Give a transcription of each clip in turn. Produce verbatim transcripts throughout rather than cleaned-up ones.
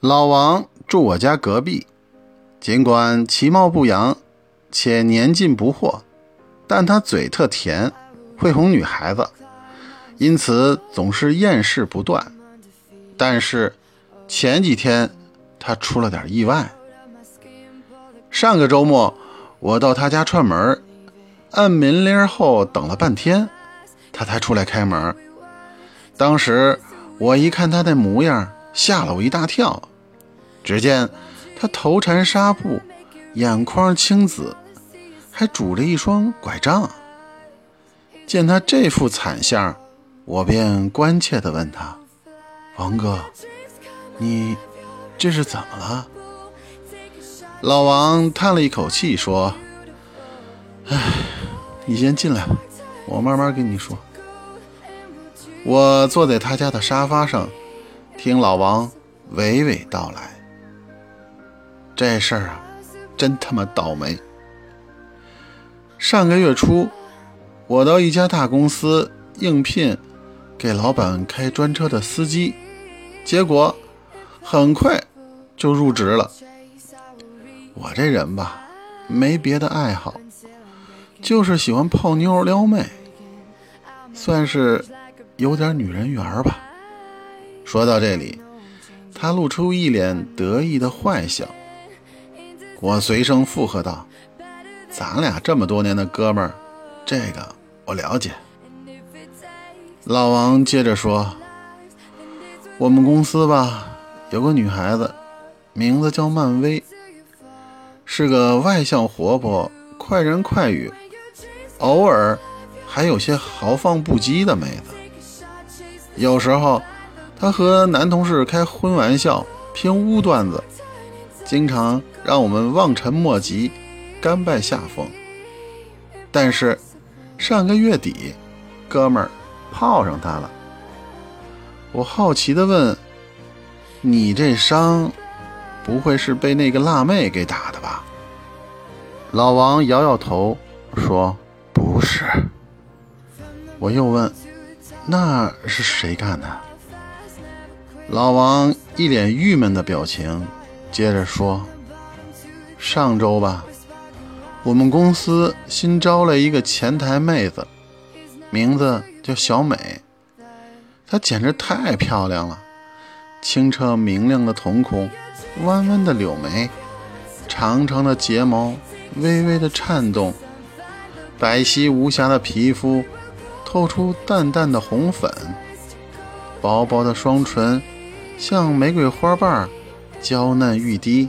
老王住我家隔壁，尽管其貌不扬且年近不惑，但他嘴特甜，会哄女孩子，因此总是艳事不断。但是前几天他出了点意外。上个周末我到他家串门，按门铃后等了半天，他才出来开门。当时我一看他的模样，吓了我一大跳。只见他头缠纱布，眼眶青紫，还拄着一双拐杖。见他这副惨相，我便关切地问他：“王哥，你这是怎么了？”老王叹了一口气说：“哎，你先进来吧，我慢慢跟你说。”我坐在他家的沙发上，听老王娓娓道来。这事儿啊，真他妈倒霉。上个月初，我到一家大公司应聘，给老板开专车的司机，结果很快就入职了。我这人吧，没别的爱好，就是喜欢泡妞撩妹，算是有点女人缘吧。说到这里，他露出一脸得意的坏笑。我随声附和道：“咱俩这么多年的哥们儿，这个我了解。”老王接着说：“我们公司吧，有个女孩子，名字叫曼薇，是个外向活泼、快人快语，偶尔还有些豪放不羁的妹子。有时候她和男同事开荤玩笑，拼污段子，经常让我们望尘莫及，甘拜下风。但是上个月底，哥们儿泡上她了。”我好奇地问：“你这伤不会是被那个辣妹给打的吧？”老王摇摇头说：“不是。”我又问：“那是谁干的？”老王一脸郁闷的表情，接着说：“上周吧，我们公司新招了一个前台妹子，名字叫小美。她简直太漂亮了，清澈明亮的瞳孔，弯弯的柳眉，长长的睫毛微微的颤动，白皙无瑕的皮肤透出淡淡的红粉，薄薄的双唇像玫瑰花瓣，娇嫩欲滴。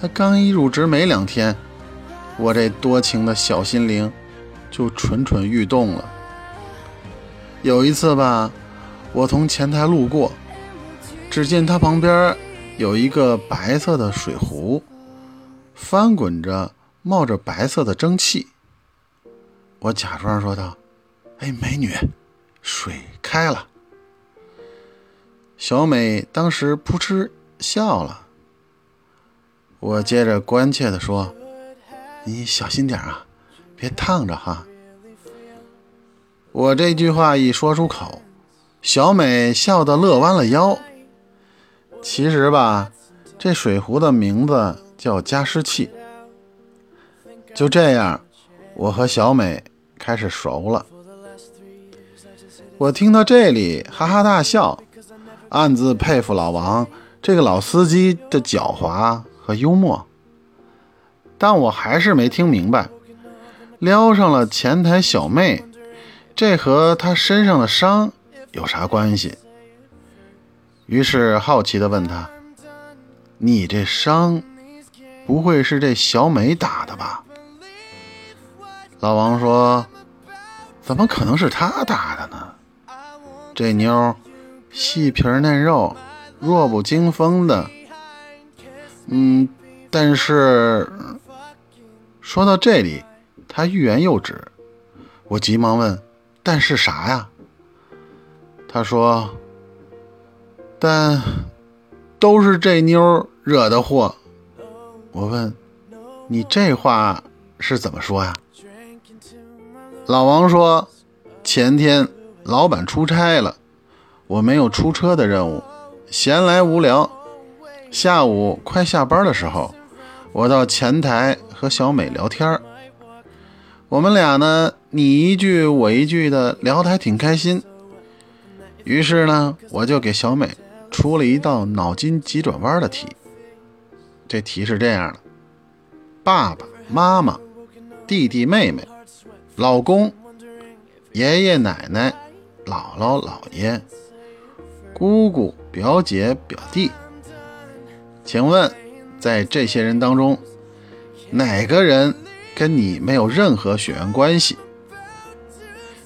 她刚一入职没两天，我这多情的小心灵就蠢蠢欲动了。有一次吧，我从前台路过，只见她旁边有一个白色的水壶，翻滚着冒着白色的蒸汽。我假装说道：“哎，美女，水开了。”小美当时扑哧笑了。我接着关切地说：“你小心点啊，别烫着哈。”我这句话一说出口，小美笑得乐弯了腰。其实吧，这水壶的名字叫加湿器。就这样，我和小美开始熟了。我听到这里哈哈大笑，暗自佩服老王这个老司机的狡猾和幽默。但我还是没听明白，撩上了前台小妹，这和他身上的伤有啥关系？于是好奇地问他：“你这伤不会是这小美打的吧？”老王说：“怎么可能是她打的呢？这妞细皮嫩肉，弱不禁风的。嗯，但是……”说到这里，他欲言又止。我急忙问：“但是啥呀？”他说：“但都是这妞惹的祸。”我问：“你这话是怎么说呀？”老王说：“前天老板出差了，我没有出车的任务，闲来无聊，下午快下班的时候，我到前台和小美聊天，我们俩呢你一句我一句的聊得还挺开心。于是呢我就给小美出了一道脑筋急转弯的题。这题是这样的：爸爸妈妈弟弟妹妹老公爷爷奶奶姥姥姥爷姑姑表姐表弟，请问在这些人当中，哪个人跟你没有任何血缘关系？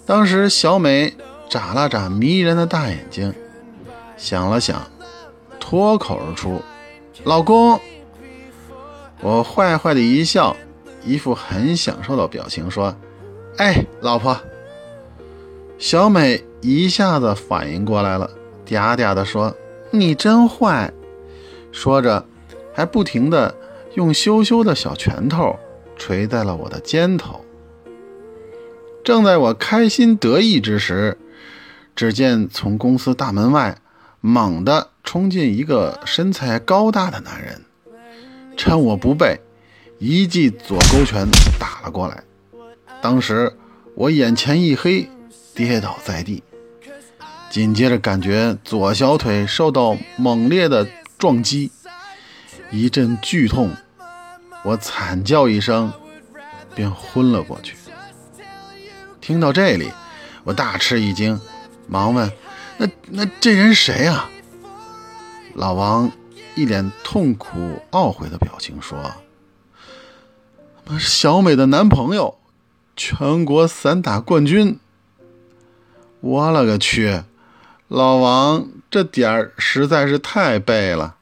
当时小美眨了眨迷人的大眼睛，想了想，脱口而出：老公。我坏坏的一笑，一副很享受的表情说：哎，老婆。小美一下子反应过来了，嗲嗲的说：你真坏。说着还不停地用羞羞的小拳头捶在了我的肩头。正在我开心得意之时，只见从公司大门外猛地冲进一个身材高大的男人，趁我不备，一记左勾拳打了过来。当时我眼前一黑，跌倒在地，紧接着感觉左小腿受到猛烈的撞击，一阵剧痛，我惨叫一声便昏了过去。听到这里，我大吃一惊，忙问：那那这人谁啊？老王一脸痛苦懊悔的表情说：小美的男朋友，全国散打冠军。我了个去，老王这点儿实在是太背了。